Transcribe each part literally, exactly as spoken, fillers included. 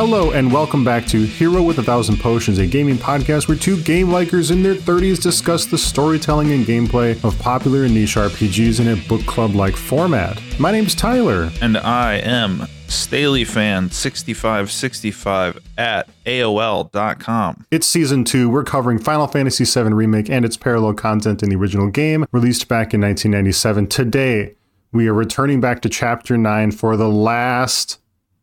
Hello and welcome back to Hero with a Thousand Potions, a gaming podcast where two game likers in their thirties discuss the storytelling and gameplay of popular and niche R P Gs in a book club-like format. My name's Tyler. And I am Staley Fan sixty-five sixty-five at A O L dot com. It's season two. We're covering Final Fantasy seven Remake and its parallel content in the original game, released back in nineteen ninety-seven. Today, we are returning back to Chapter nine for the last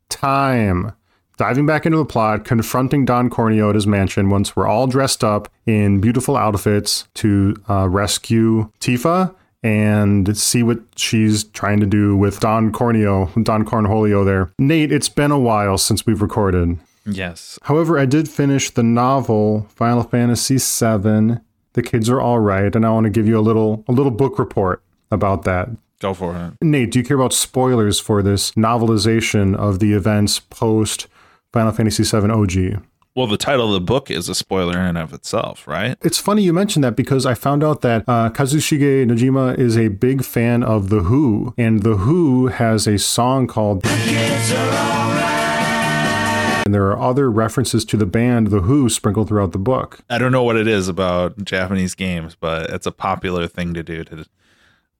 time, diving back into the plot, confronting Don Corneo at his mansion once we're all dressed up in beautiful outfits to uh, rescue Tifa and see what she's trying to do with Don Corneo, Don Cornholio there. Nate, it's been a while since we've recorded. Yes. However, I did finish the novel, Final Fantasy seven, The Kids Are All Right, and I want to give you a little a little book report about that. Go for it. Nate, do you care about spoilers for this novelization of the events post Final Fantasy seven O G? Well, the title of the book is a spoiler in and of itself, right? It's funny you mentioned that because I found out that uh, Kazushige Nojima is a big fan of The Who, and The Who has a song called The Kids Are All Right. And there are other references to the band The Who sprinkled throughout the book. I don't know what it is about Japanese games, but it's a popular thing to do, to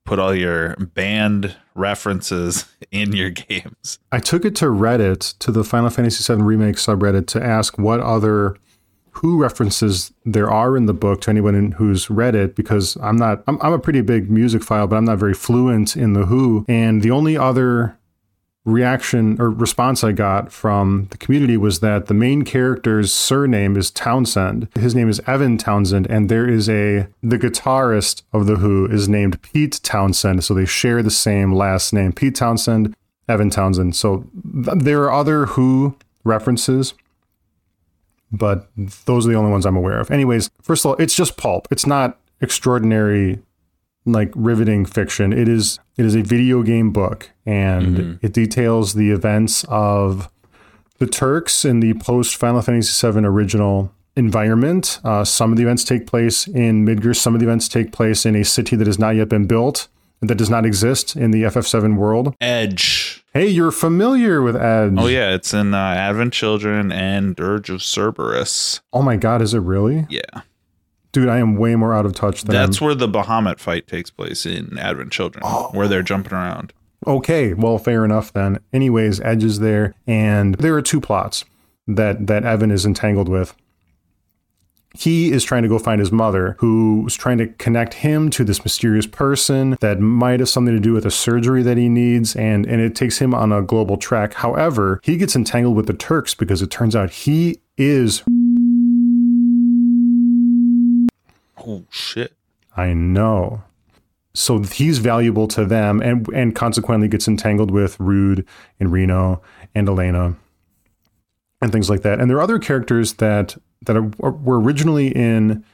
put all your band references in your games. I took it to Reddit, to the Final Fantasy seven Remake subreddit, to ask what other Who references there are in the book to anyone who's read it, because I'm not, I'm, I'm a pretty big music file, but I'm not very fluent in The Who. And the only other reaction or response I got from the community was that the main character's surname is Townshend. His name is Evan Townshend, and there is a the guitarist of The Who is named Pete Townshend, so they share the same last name. Pete Townshend, Evan Townshend. So th- there are other Who references, but those are the only ones I'm aware of. Anyways, first of all, it's just pulp. It's not extraordinary, like riveting fiction. It is it is a video game book, and mm-hmm. It details the events of the Turks in the post Final Fantasy seven original environment. Uh, some of the events take place in Midgar. Some of the events take place in a city that has not yet been built, that does not exist in the F F seven world. Edge. Hey, you're familiar with Edge. Oh yeah, it's in uh, Advent Children and Dirge of Cerberus. Oh my God, is it really? Yeah. Dude, I am way more out of touch than That's where the Bahamut fight takes place in Advent Children, oh. where they're jumping around. Okay, well, fair enough then. Anyways, Edge is there, and there are two plots that, that Evan is entangled with. He is trying to go find his mother, who's trying to connect him to this mysterious person that might have something to do with a surgery that he needs, and, and it takes him on a global trek. However, he gets entangled with the Turks because it turns out he is... Oh, shit. I know. So he's valuable to them and, and consequently gets entangled with Rude and Reno and Elena and things like that. And there are other characters that, that are, were originally in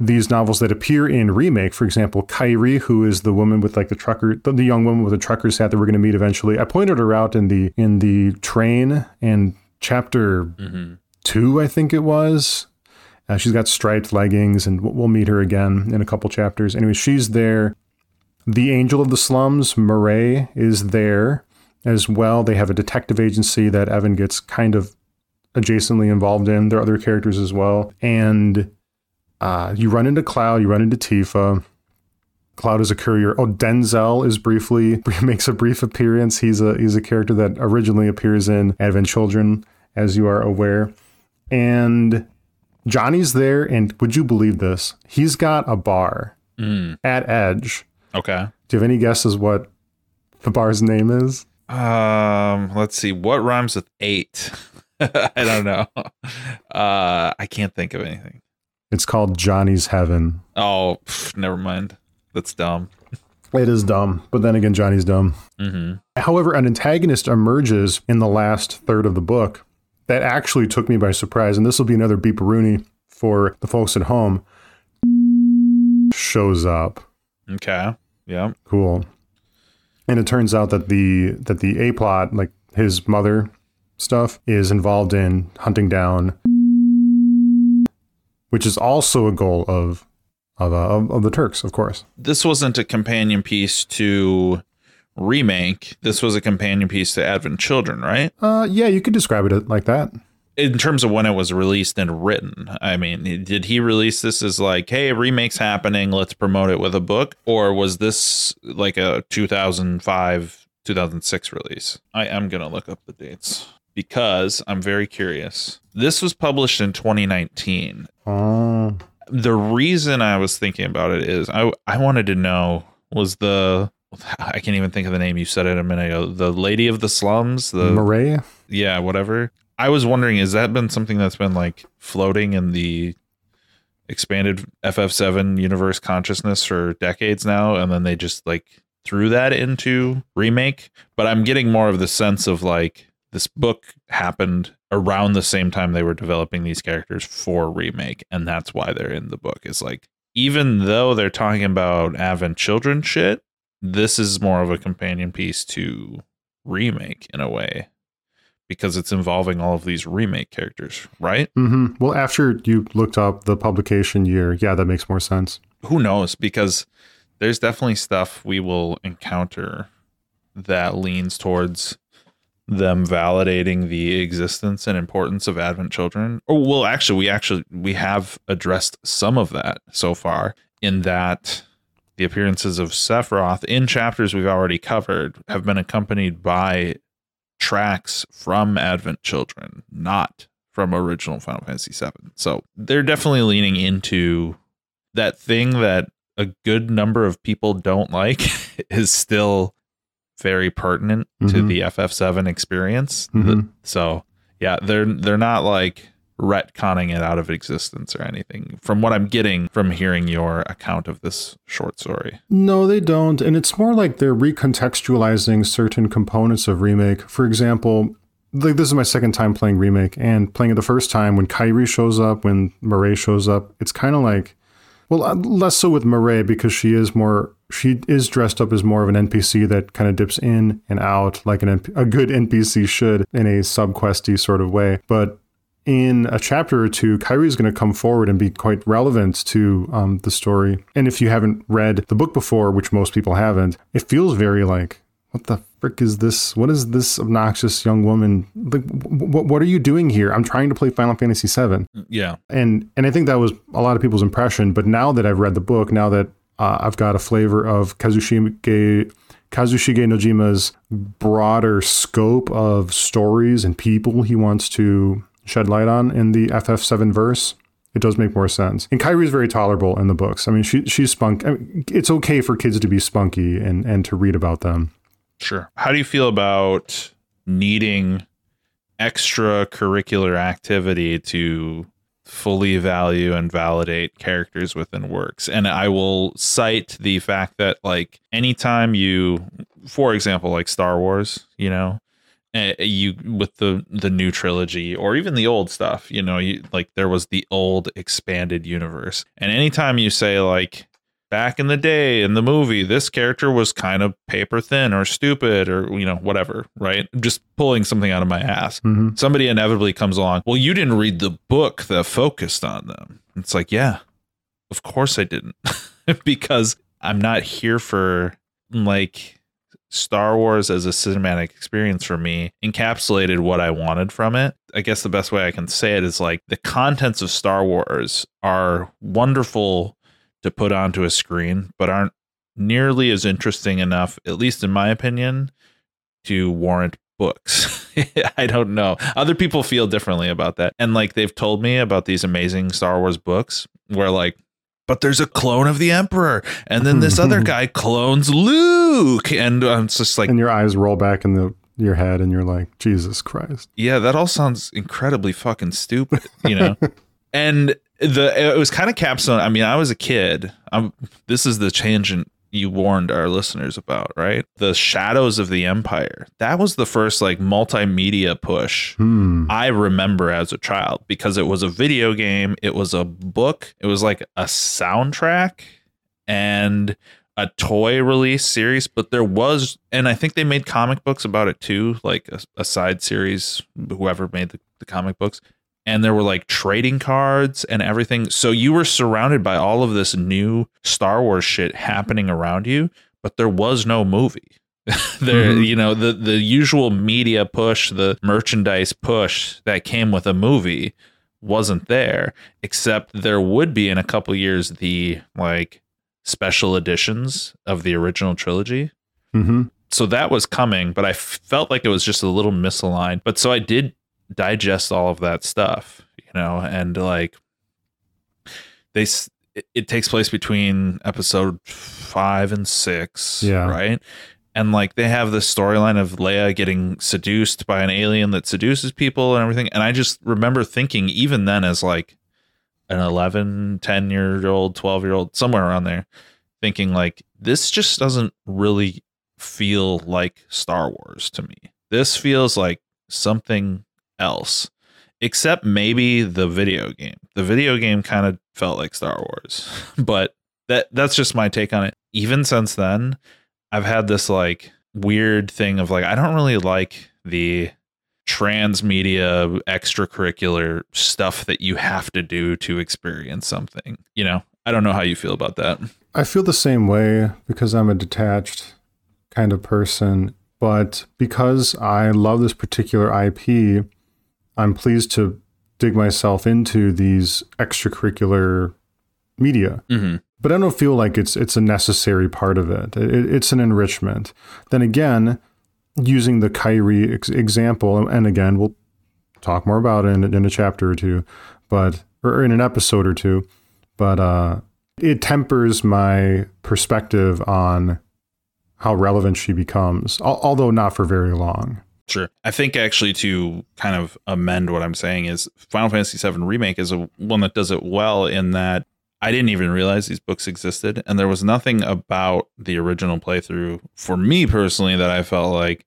these novels that appear in Remake. For example, Kyrie, who is the woman with like the trucker, the, the young woman with the trucker's hat that we're going to meet eventually. I pointed her out in the, in the train and chapter mm-hmm. two, I think it was. Uh, she's got striped leggings, and we'll meet her again in a couple chapters. Anyway, she's there. The Angel of the Slums, Murray, is there as well. They have a detective agency that Evan gets kind of adjacently involved in. There are other characters as well. And uh, you run into Cloud, you run into Tifa. Cloud is a courier. Oh, Denzel is briefly, makes a brief appearance. He's a, he's a character that originally appears in Advent Children, as you are aware. And... Johnny's there, and would you believe this? He's got a bar mm. at Edge. Okay. Do you have any guesses what the bar's name is? Um, let's see. What rhymes with eight? I don't know. uh, I can't think of anything. It's called Johnny's Heaven. Oh, pff, never mind. That's dumb. It is dumb, but then again, Johnny's dumb. Mm-hmm. However, an antagonist emerges in the last third of the book. That actually took me by surprise, and this will be another beeperoonie for the folks at home. Shows up. Okay. Yeah. Cool. And it turns out that the that the A plot, like his mother stuff, is involved in hunting down, which is also a goal of of uh, of, of the Turks, of course. This wasn't a companion piece to Remake, this was a companion piece to Advent Children, right? Uh, yeah, you could describe it like that. In terms of when it was released and written, I mean, did he release this as like, hey, a remake's happening, let's promote it with a book? Or was this like a two thousand five, two thousand six release? I am going to look up the dates because I'm very curious. This was published in twenty nineteen. Uh. The reason I was thinking about it is I, I wanted to know, was the... I can't even think of the name. You said it a minute ago. The Lady of the Slums. The Marais? Yeah, whatever. I was wondering, has that been something that's been like floating in the expanded F F seven universe consciousness for decades now? And then they just like threw that into Remake. But I'm getting more of the sense of like this book happened around the same time they were developing these characters for Remake. And that's why they're in the book. It's like, even though they're talking about Advent Children shit, this is more of a companion piece to Remake in a way, because it's involving all of these Remake characters, right? Mm-hmm. Well, after you looked up the publication year, yeah, that makes more sense. Who knows? Because there's definitely stuff we will encounter that leans towards them validating the existence and importance of Advent Children. Or, well, actually, we actually we have addressed some of that so far in that the appearances of Sephiroth in chapters we've already covered have been accompanied by tracks from Advent Children, not from original Final Fantasy seven. So they're definitely leaning into that thing that a good number of people don't like is still very pertinent mm-hmm. to the F F seven experience. Mm-hmm. So yeah, they're they're not like retconning it out of existence or anything, from what I'm getting from hearing your account of this short story. No, they don't. And it's more like they're recontextualizing certain components of Remake. For example, like this is my second time playing Remake, and playing it the first time, when Kyrie shows up, when Marais shows up, it's kind of like, well, less so with Marais because she is more, she is dressed up as more of an N P C that kind of dips in and out like an a good N P C should in a sub-quest-y sort of way. But in a chapter or two, Kyrie is going to come forward and be quite relevant to um, the story. And if you haven't read the book before, which most people haven't, it feels very like, what the frick is this? What is this obnoxious young woman? Like, w- what are you doing here? I'm trying to play Final Fantasy seven. Yeah. And and I think that was a lot of people's impression. But now that I've read the book, now that uh, I've got a flavor of Kazushige... Kazushige Nojima's broader scope of stories and people he wants to shed light on in the F F seven verse, it does make more sense. And Kyrie's very tolerable in the books. I mean, she she's spunk. I mean, it's okay for kids to be spunky and and to read about them. Sure. How do you feel about needing extracurricular activity to fully value and validate characters within works? And I will cite the fact that, like, anytime you, for example, like Star Wars, you know, Uh, you with the the new trilogy or even the old stuff, you know, you, like there was the old expanded universe, and anytime you say like back in the day in the movie this character was kind of paper thin or stupid or, you know, whatever, right? I'm just pulling something out of my ass. Mm-hmm. Somebody inevitably comes along, well, you didn't read the book that focused on them. It's like, yeah, of course I didn't. Because I'm not here for like Star Wars as a cinematic experience for me encapsulated what I wanted from it. I guess the best way I can say it is like the contents of Star Wars are wonderful to put onto a screen, but aren't nearly as interesting enough, at least in my opinion, to warrant books. I don't know. Other people feel differently about that. And like they've told me about these amazing Star Wars books where like, but there's a clone of the Emperor, and then this other guy clones Luke, and I'm just like, and your eyes roll back in the your head, and you're like, Jesus Christ. Yeah, that all sounds incredibly fucking stupid, you know. And the it was kind of capstone. I mean, I was a kid. I'm, this is the change in, you warned our listeners about, right? The Shadows of the Empire. That was the first like multimedia push hmm. I remember as a child, because it was a video game. It was a book. It was like a soundtrack and a toy release series. But there was, and I think they made comic books about it too, like a, a side series, whoever made the, the comic books. And there were like trading cards and everything. So you were surrounded by all of this new Star Wars shit happening around you, but there was no movie. There, mm-hmm. you know, the, the usual media push, the merchandise push that came with a movie wasn't there, except there would be in a couple years the like special editions of the original trilogy. Mm-hmm. So that was coming, but I felt like it was just a little misaligned. But so I did digest all of that stuff, you know, and like they it, it takes place between episode five and six, yeah, right. And like they have this storyline of Leia getting seduced by an alien that seduces people and everything. And I just remember thinking, even then, as like an eleven, ten year old, twelve year old, somewhere around there, thinking like, this just doesn't really feel like Star Wars to me. This feels like something else, except maybe the video game. The video game kind of felt like Star Wars, but that that's just my take on it. Even since then, I've had this like weird thing of like, I don't really like the transmedia extracurricular stuff that you have to do to experience something. You know, I don't know how you feel about that. I feel the same way because I'm a detached kind of person, but because I love this particular I P, I'm pleased to dig myself into these extracurricular media. Mm-hmm. But I don't feel like it's it's a necessary part of it. It, it it's an enrichment. Then again, using the Kyrie ex- example, and again, we'll talk more about it in, in a chapter or two, but or in an episode or two, but uh, it tempers my perspective on how relevant she becomes, al- although not for very long. Sure. I think actually to kind of amend what I'm saying is Final Fantasy seven Remake is a, one that does it well in that I didn't even realize these books existed, and there was nothing about the original playthrough for me personally that I felt like,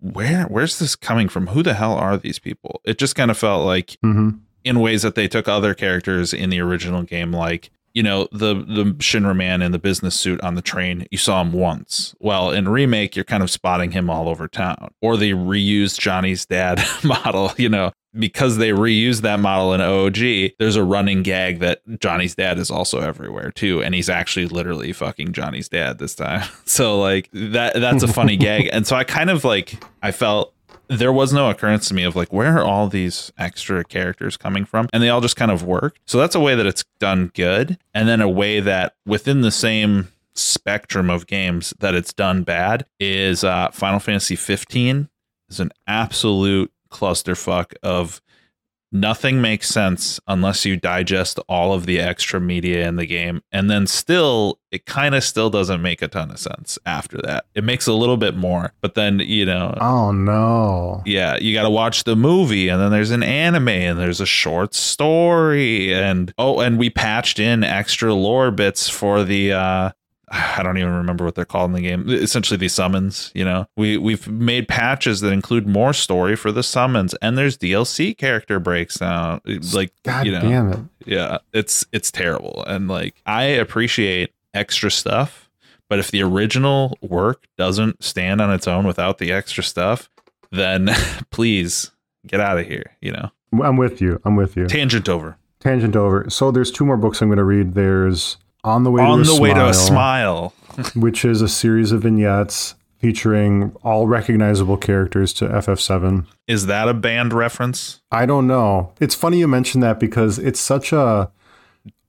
where, where's this coming from? Who the hell are these people? It just kind of felt like mm-hmm. in ways that they took other characters in the original game, like, you know, the, the Shinra man in the business suit on the train, you saw him once. Well, in Remake, you're kind of spotting him all over town. Or they reused Johnny's dad model, you know. Because they reused that model in O G, there's a running gag that Johnny's dad is also everywhere too, and he's actually literally fucking Johnny's dad this time. So like that that's a funny gag. And so I kind of like I felt there was no occurrence to me of like, where are all these extra characters coming from? And they all just kind of work. So that's a way that it's done good, and then a way that within the same spectrum of games that it's done bad is uh, Final Fantasy fifteen is an absolute clusterfuck of nothing makes sense unless you digest all of the extra media in the game, and then still it kind of still doesn't make a ton of sense after that. It makes a little bit more, but then, you know, oh no, yeah, you got to watch the movie, and then there's an anime, and there's a short story, and oh, and we patched in extra lore bits for the uh I don't even remember what they're called in the game. Essentially, the summons, you know, we we've made patches that include more story for the summons, and there's D L C character breaks now. Like, God, you know, damn it. Yeah, it's it's terrible. And like, I appreciate extra stuff, but if the original work doesn't stand on its own without the extra stuff, then please get out of here. You know, I'm with you. I'm with you. Tangent over. Tangent over. So there's two more books I'm going to read. There's On the Way, On to, a the way smile, to a Smile, which is a series of vignettes featuring all recognizable characters to F F seven. Is that a band reference? I don't know. It's funny you mention that because it's such a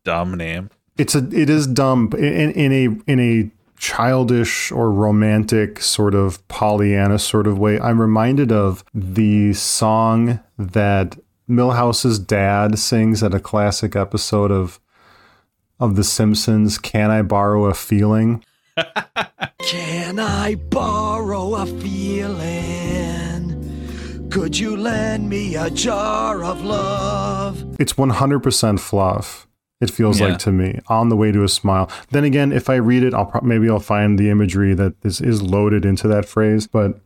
dumb name. It's a it is dumb in, in a in a childish or romantic sort of Pollyanna sort of way. I'm reminded of the song that Milhouse's dad sings at a classic episode of of The Simpsons, Can I Borrow a Feeling? Can I borrow a feeling? Could you lend me a jar of love? It's one hundred percent fluff, it feels yeah. like to me, On the Way to a Smile. Then again, if I read it, I'll pro- maybe I'll find the imagery that is, is loaded into that phrase, but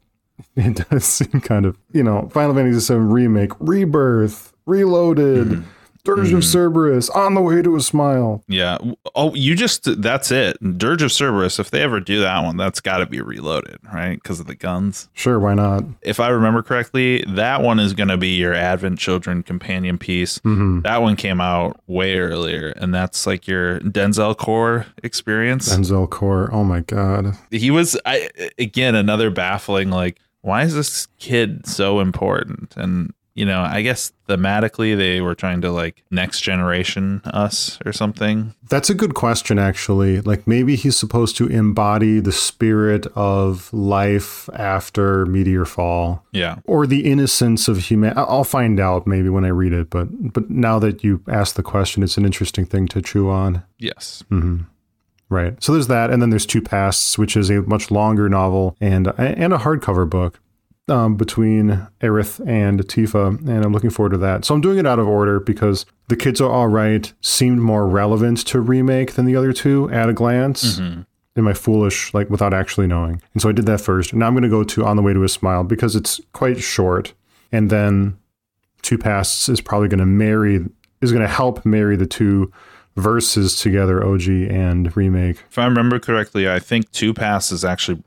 it does seem kind of, you know, Final Fantasy seven Remake, Rebirth, Reloaded, mm-hmm. Dirge mm. of Cerberus, On the Way to a Smile. Yeah. Oh, you just, that's it. Dirge of Cerberus, if they ever do that one, that's got to be reloaded, right? Because of the guns. Sure, why not? If I remember correctly, that one is going to be your Advent Children companion piece. Mm-hmm. That one came out way earlier, and that's like your Denzel core experience. Denzel core. Oh, my God. He was, I again, another baffling, like, why is this kid so important? And you know, I guess thematically they were trying to like next generation us or something. That's a good question, actually. Like maybe he's supposed to embody the spirit of life after Meteor Fall. Yeah. Or the innocence of humanity. I'll find out maybe when I read it. But but now that you asked the question, it's an interesting thing to chew on. Yes. Mm-hmm. Right. So there's that. And then there's Two Pasts, which is a much longer novel and and a hardcover book. Um, between Aerith and Tifa, and I'm looking forward to that. So I'm doing it out of order because The Kids Are All Right seemed more relevant to Remake than the other two at a glance. Mm-hmm. Am I foolish, like without actually knowing? And so I did that first. And now I'm going to go to On the Way to a Smile because it's quite short. And then Two Pasts is probably going to marry, is going to help marry the two verses together, O G and Remake. If I remember correctly, I think Two Pasts is actually...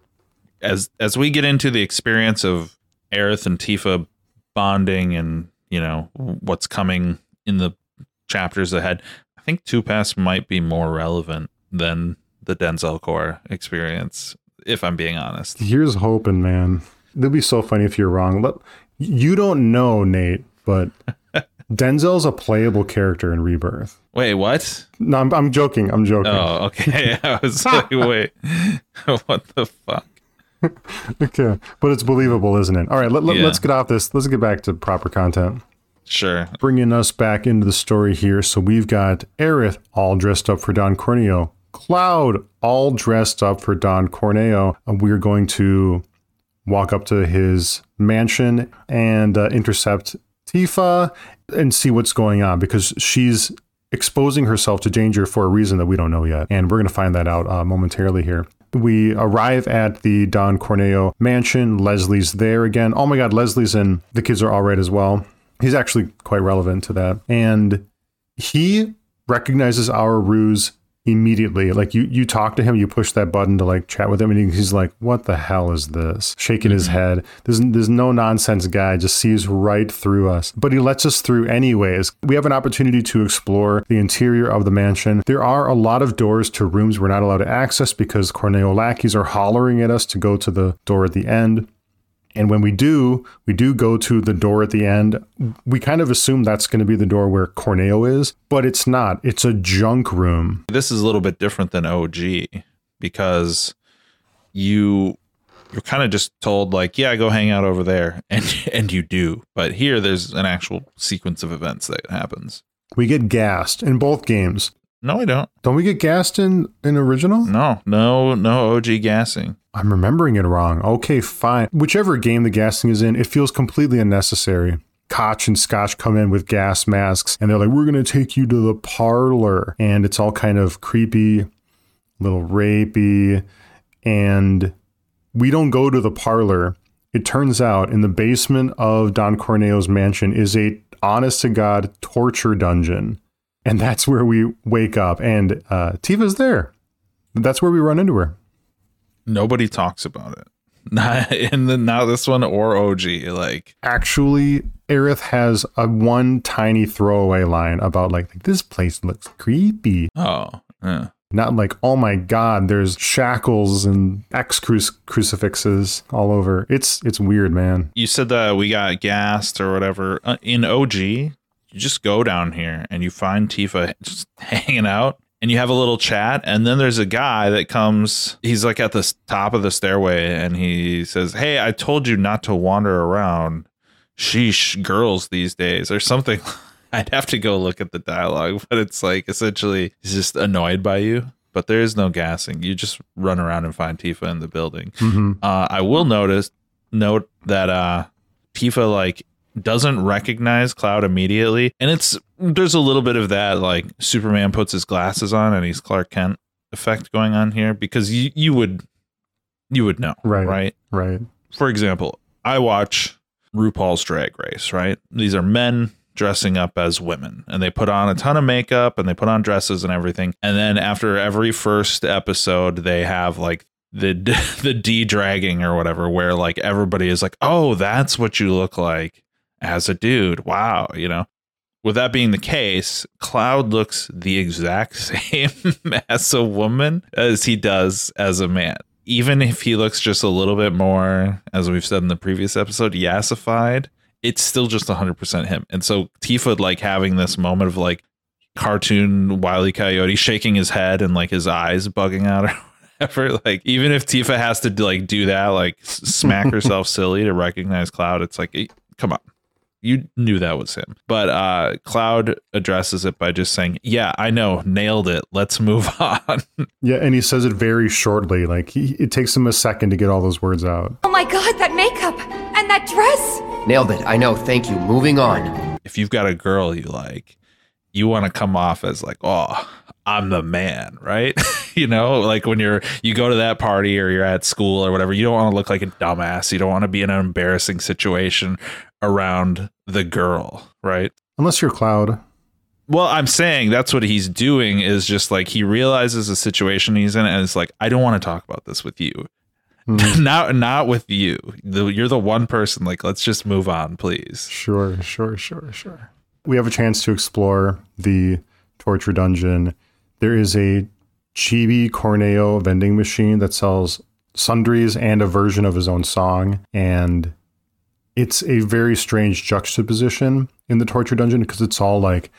As as we get into the experience of Aerith and Tifa bonding and, you know, what's coming in the chapters ahead, I think Two Pass might be more relevant than the Denzel core experience, if I'm being honest. Here's hoping, man. It'll be so funny if you're wrong. Let, you don't know, Nate, but Denzel's a playable character in Rebirth. Wait, what? No, I'm, I'm joking. I'm joking. Oh, okay. I was like, wait, what the fuck? Okay, but it's believable, isn't it? All right, let, let, yeah. let's get off this. Let's get back to proper content. Sure. Bringing us back into the story here. So we've got Aerith all dressed up for Don Corneo. Cloud all dressed up for Don Corneo. We're going to walk up to his mansion and uh, intercept Tifa and see what's going on because she's exposing herself to danger for a reason that we don't know yet. And we're going to find that out uh, momentarily here. We arrive at the Don Corneo mansion. Leslie's there again. Oh my God, Leslie's in The Kids Are All Right as well. He's actually quite relevant to that. And he recognizes our ruse immediately. Like you you talk to him, you push that button to like chat with him, and he's like, what the hell is this? Shaking his head. There's, there's no nonsense guy, just sees right through us. But he lets us through anyways. We have an opportunity to explore the interior of the mansion. There are a lot of doors to rooms we're not allowed to access because Corneo lackeys are hollering at us to go to the door at the end. And when we do, we do go to the door at the end. We kind of assume that's going to be the door where Corneo is, but it's not. It's a junk room. This is a little bit different than O G because you, you're kind of just told like, yeah, go hang out over there. And, and you do. But here there's an actual sequence of events that happens. We get gassed in both games. No, I don't. Don't we get gassed in, in original? No, no, no O G gassing. I'm remembering it wrong. Okay, fine. Whichever game the gassing is in, it feels completely unnecessary. Koch and Scotch come in with gas masks and they're like, we're going to take you to the parlor. And it's all kind of creepy, a little rapey. And we don't go to the parlor. It turns out in the basement of Don Corneo's mansion is a honest to God torture dungeon. And that's where we wake up. And uh, Tifa's there. That's where we run into her. Nobody talks about it. Not in the now this one or O G. Like actually, Aerith has a one tiny throwaway line about like this place looks creepy. Oh, yeah. Not like, oh my God, there's shackles and X cruc- crucifixes all over. It's it's weird, man. You said that we got gassed or whatever uh, in O G. You just go down here and you find Tifa just hanging out and you have a little chat. And then there's a guy that comes, he's like at the top of the stairway and he says, hey, I told you not to wander around. Sheesh, girls these days or something. I'd have to go look at the dialogue, but it's like essentially he's just annoyed by you. But there is no gassing. You just run around and find Tifa in the building. Mm-hmm. Uh, I will notice note that uh, Tifa like doesn't recognize Cloud immediately. And it's there's a little bit of that, like Superman puts his glasses on and he's Clark Kent effect going on here because you, you would you would know. Right. Right. Right. For example, I watch RuPaul's Drag Race, right? These are men dressing up as women, and they put on a ton of makeup and they put on dresses and everything. And then after every first episode, they have like the the de-dragging or whatever, where like everybody is like, oh, that's what you look like as a dude. Wow. You know, with that being the case, Cloud looks the exact same as a woman as he does as a man. Even if he looks just a little bit more, as we've said in the previous episode, yassified, it's still just one hundred percent him. And so Tifa, like, having this moment of, like, cartoon Wile E. Coyote shaking his head and, like, his eyes bugging out or whatever. Like, even if Tifa has to, like, do that, like, smack herself silly to recognize Cloud, it's like, hey, come on. You knew that was him. But uh, Cloud addresses it by just saying, yeah, I know. Nailed it. Let's move on. Yeah. And he says it very shortly. Like he, it takes him a second to get all those words out. Oh, my God. That makeup and that dress. Nailed it. I know. Thank you. Moving on. If you've got a girl you like, you want to come off as like, oh, I'm the man, right? You know, like when you're you go to that party or you're at school or whatever, you don't want to look like a dumbass. You don't want to be in an embarrassing situation around the girl, right? Unless you're Cloud. Well, I'm saying that's what he's doing, is just like he realizes the situation he's in and it's like, I don't want to talk about this with you. Mm. not not with you. The, you're the one person, like, let's just move on, please. Sure, sure, sure, sure. We have a chance to explore the torture dungeon. There is a Chibi Corneo vending machine that sells sundries and a version of his own song. And it's a very strange juxtaposition in the torture dungeon because it's all like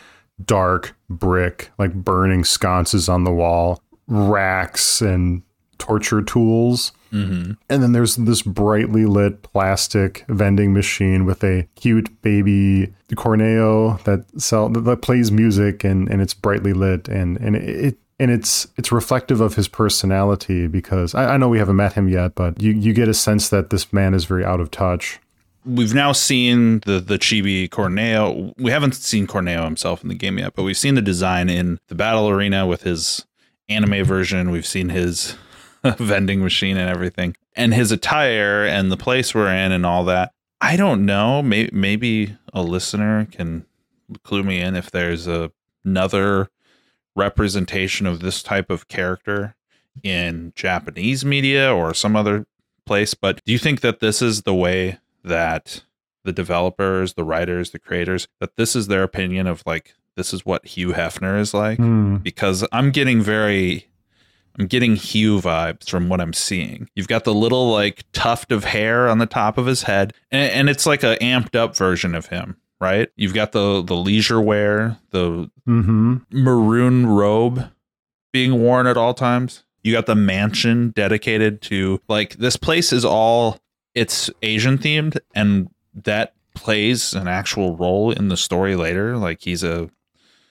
dark brick, like burning sconces on the wall, racks and torture tools. Mm-hmm. And then there's this brightly lit plastic vending machine with a cute baby Corneo that sell that plays music and, and it's brightly lit and, and it and it's it's reflective of his personality because I, I know we haven't met him yet, but you, you get a sense that this man is very out of touch. We've now seen the, the Chibi Corneo. We haven't seen Corneo himself in the game yet, but we've seen the design in the battle arena with his anime version. We've seen his vending machine and everything, and his attire and the place we're in and all that. I don't know. Maybe, maybe a listener can clue me in if there's a, another representation of this type of character in Japanese media or some other place. But do you think that this is the way that the developers, the writers, the creators, that this is their opinion of like, this is what Hugh Hefner is like? Mm. Because I'm getting very... I'm getting Hugh vibes from what I'm seeing. You've got the little like tuft of hair on the top of his head, and, and it's like a amped up version of him, right? You've got the the leisure wear, the mm-hmm. maroon robe being worn at all times. You got the mansion dedicated to like this place is all it's Asian themed, and that plays an actual role in the story later. Like he's a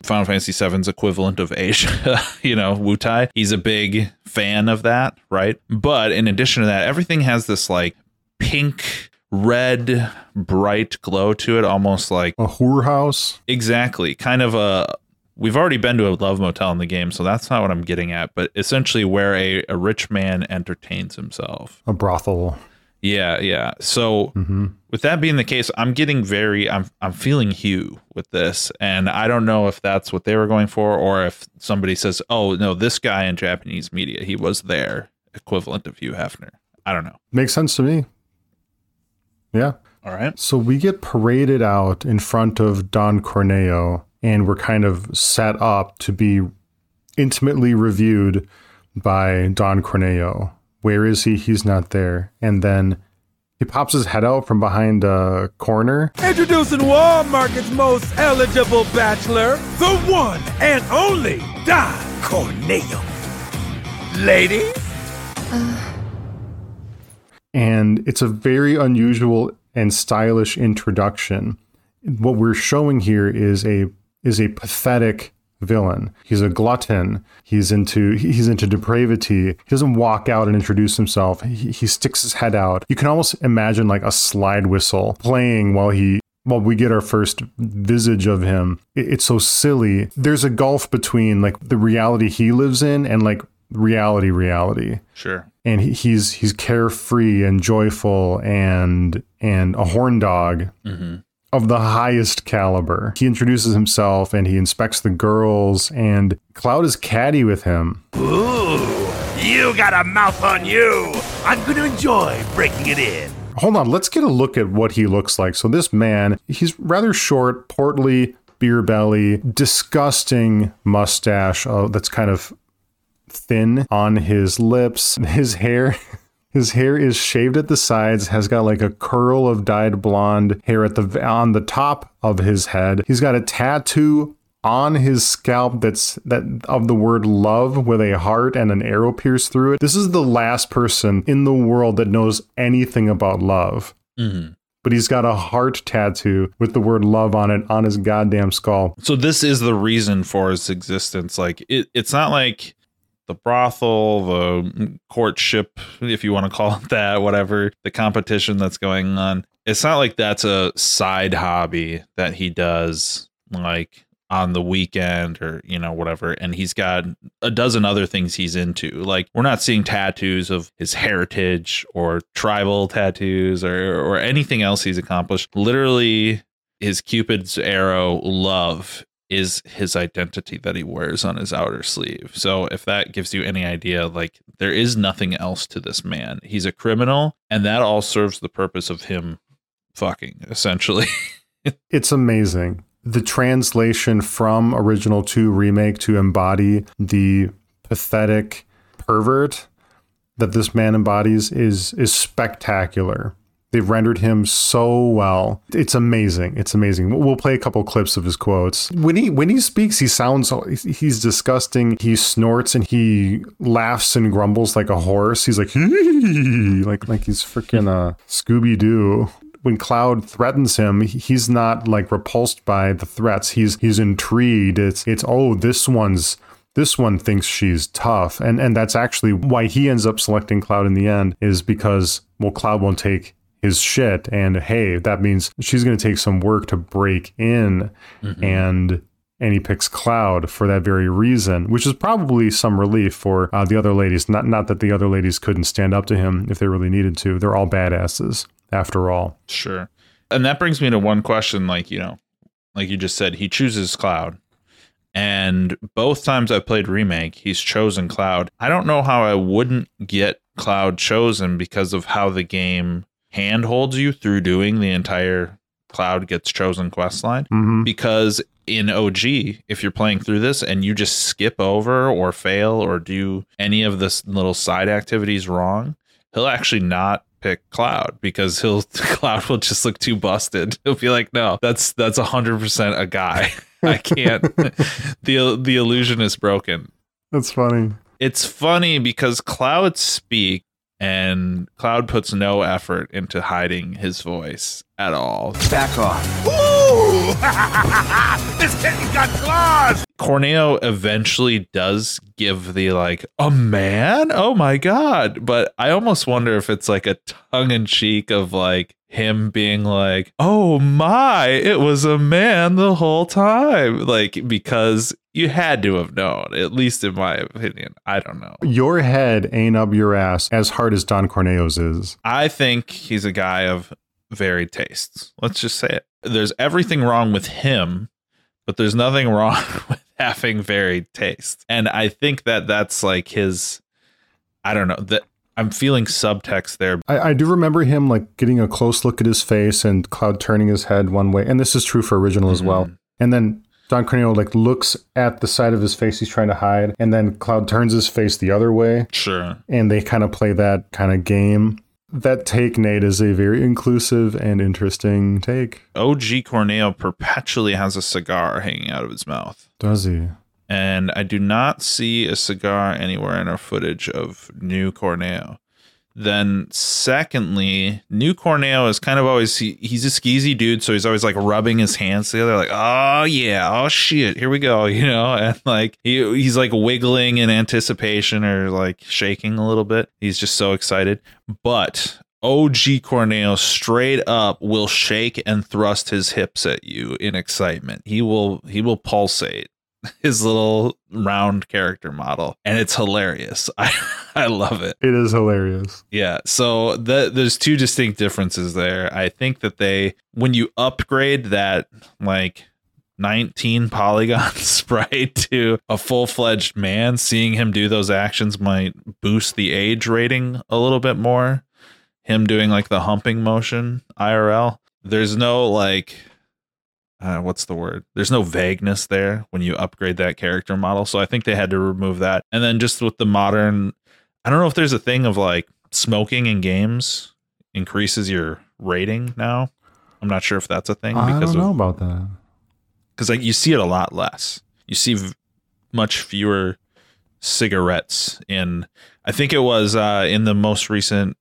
Final Fantasy seven's equivalent of Asia, you know, Wutai. He's a big fan of that, right? But in addition to that, everything has this like pink, red, bright glow to it, almost like a whorehouse. Exactly. Kind of a, we've already been to a love motel in the game, so that's not what I'm getting at, but essentially where a, a rich man entertains himself. A brothel. Yeah, yeah. So mm-hmm. with that being the case, I'm getting very, I'm I'm feeling Hugh with this. And I don't know if that's what they were going for or if somebody says, oh, no, this guy in Japanese media, he was their equivalent of Hugh Hefner. I don't know. Makes sense to me. Yeah. All right. So we get paraded out in front of Don Corneo, and we're kind of set up to be intimately reviewed by Don Corneo. Where is he? He's not there. And then he pops his head out from behind a corner. Introducing Walmart's most eligible bachelor, the one and only Don Corneo. Ladies? Uh. And it's a very unusual and stylish introduction. What we're showing here is a is a pathetic villain. He's a glutton. He's into he's into depravity. He doesn't walk out and introduce himself. He, he sticks his head out. You can almost imagine like a slide whistle playing while he while we get our first visage of him. It, it's so silly. There's a gulf between like the reality he lives in and like reality reality. Sure. And he, he's he's carefree and joyful and and a horn dog. Mm-hmm. of the highest caliber. He introduces himself and he inspects the girls, and Cloud is catty with him. Ooh, you got a mouth on you. I'm going to enjoy breaking it in. Hold on, let's get a look at what he looks like. So this man, he's rather short, portly, beer belly, disgusting mustache uh, that's kind of thin on his lips. His hair... His hair is shaved at the sides, has got like a curl of dyed blonde hair at the on the top of his head. He's got a tattoo on his scalp that's that of the word love with a heart and an arrow pierced through it. This is the last person in the world that knows anything about love. Mm-hmm. But he's got a heart tattoo with the word love on it on his goddamn skull. So this is the reason for his existence. Like it, it's not like... the brothel, the courtship, if you want to call it that, whatever, the competition that's going on. It's not like that's a side hobby that he does like on the weekend or, you know, whatever. And he's got a dozen other things he's into. Like, we're not seeing tattoos of his heritage or tribal tattoos or, or anything else he's accomplished. Literally, his Cupid's arrow, love, is his identity that he wears on his outer sleeve. So if that gives you any idea, like, there is nothing else to this man. He's a criminal, and that all serves the purpose of him fucking, essentially. It's amazing. The translation from Original two Remake to embody the pathetic pervert that this man embodies is is spectacular. They've rendered him so well. It's amazing. It's amazing. We'll play a couple clips of his quotes. When he when he speaks, he sounds, he's disgusting. He snorts and he laughs and grumbles like a horse. He's like, like, like he's freaking uh, Scooby-Doo. When Cloud threatens him, he's not like repulsed by the threats. He's he's intrigued. It's, it's oh, this one's This one thinks she's tough. And, and that's actually why he ends up selecting Cloud in the end, is because, well, Cloud won't take his shit, and hey, that means she's going to take some work to break in. Mm-hmm. and and he picks Cloud for that very reason, which is probably some relief for uh, the other ladies. Not not that the other ladies couldn't stand up to him if they really needed to. They're all badasses after all. Sure. And that brings me to one question. Like, you know, like you just said, he chooses Cloud, and both times I've played Remake, he's chosen Cloud. I don't know how I wouldn't get Cloud chosen because of how the game handholds you through doing the entire Cloud gets chosen questline. Mm-hmm. Because in O G, if you're playing through this and you just skip over or fail or do any of this little side activities wrong, he'll actually not pick Cloud because he'll Cloud will just look too busted. He'll be like, no, that's that's one hundred percent a guy. I can't. the The illusion is broken. That's funny. It's funny because Cloud speaks, and Cloud puts no effort into hiding his voice at all. Back off. Ooh! This kitten got claws! Corneo eventually does give the, like, a man? Oh my god. But I almost wonder if it's like a tongue-in-cheek of, like, him being like, oh my, it was a man the whole time. Like, because you had to have known, at least in my opinion. I don't know. Your head ain't up your ass as hard as Don Corneo's is. I think he's a guy of varied tastes. Let's just say it. There's everything wrong with him, but there's nothing wrong with having varied tastes. And I think that that's like his, I don't know, that I'm feeling subtext there. I, I do remember him like getting a close look at his face and Cloud turning his head one way. And this is true for Original mm-hmm. as well. And then Don Corneo like looks at the side of his face he's trying to hide. And then Cloud turns his face the other way. Sure. And they kind of play that kind of game. That take, Nate, is a very inclusive and interesting take. O G Corneo perpetually has a cigar hanging out of his mouth. Does he? And I do not see a cigar anywhere in our footage of new Corneo. Then secondly, new Corneo is kind of always, he, he's a skeezy dude. So he's always like rubbing his hands together like, oh yeah, oh shit, here we go. You know, and like he, he's like wiggling in anticipation or like shaking a little bit. He's just so excited. But O G Corneo straight up will shake and thrust his hips at you in excitement. He will, he will pulsate. his little round character model, and it's hilarious. I I love it. It is hilarious. Yeah. So the, there's two distinct differences there. I think that they, when you upgrade that like nineteen polygon sprite to a full-fledged man, seeing him do those actions might boost the age rating a little bit more. Him doing like the humping motion I R L. There's no like, uh, what's the word? There's no vagueness there when you upgrade that character model. So I think they had to remove that. And then just with the modern, I don't know if there's a thing of like smoking in games increases your rating now. I'm not sure if that's a thing. I because don't know of, about that. Because like you see it a lot less. You see v- much fewer cigarettes in, I think it was uh, in the most recent,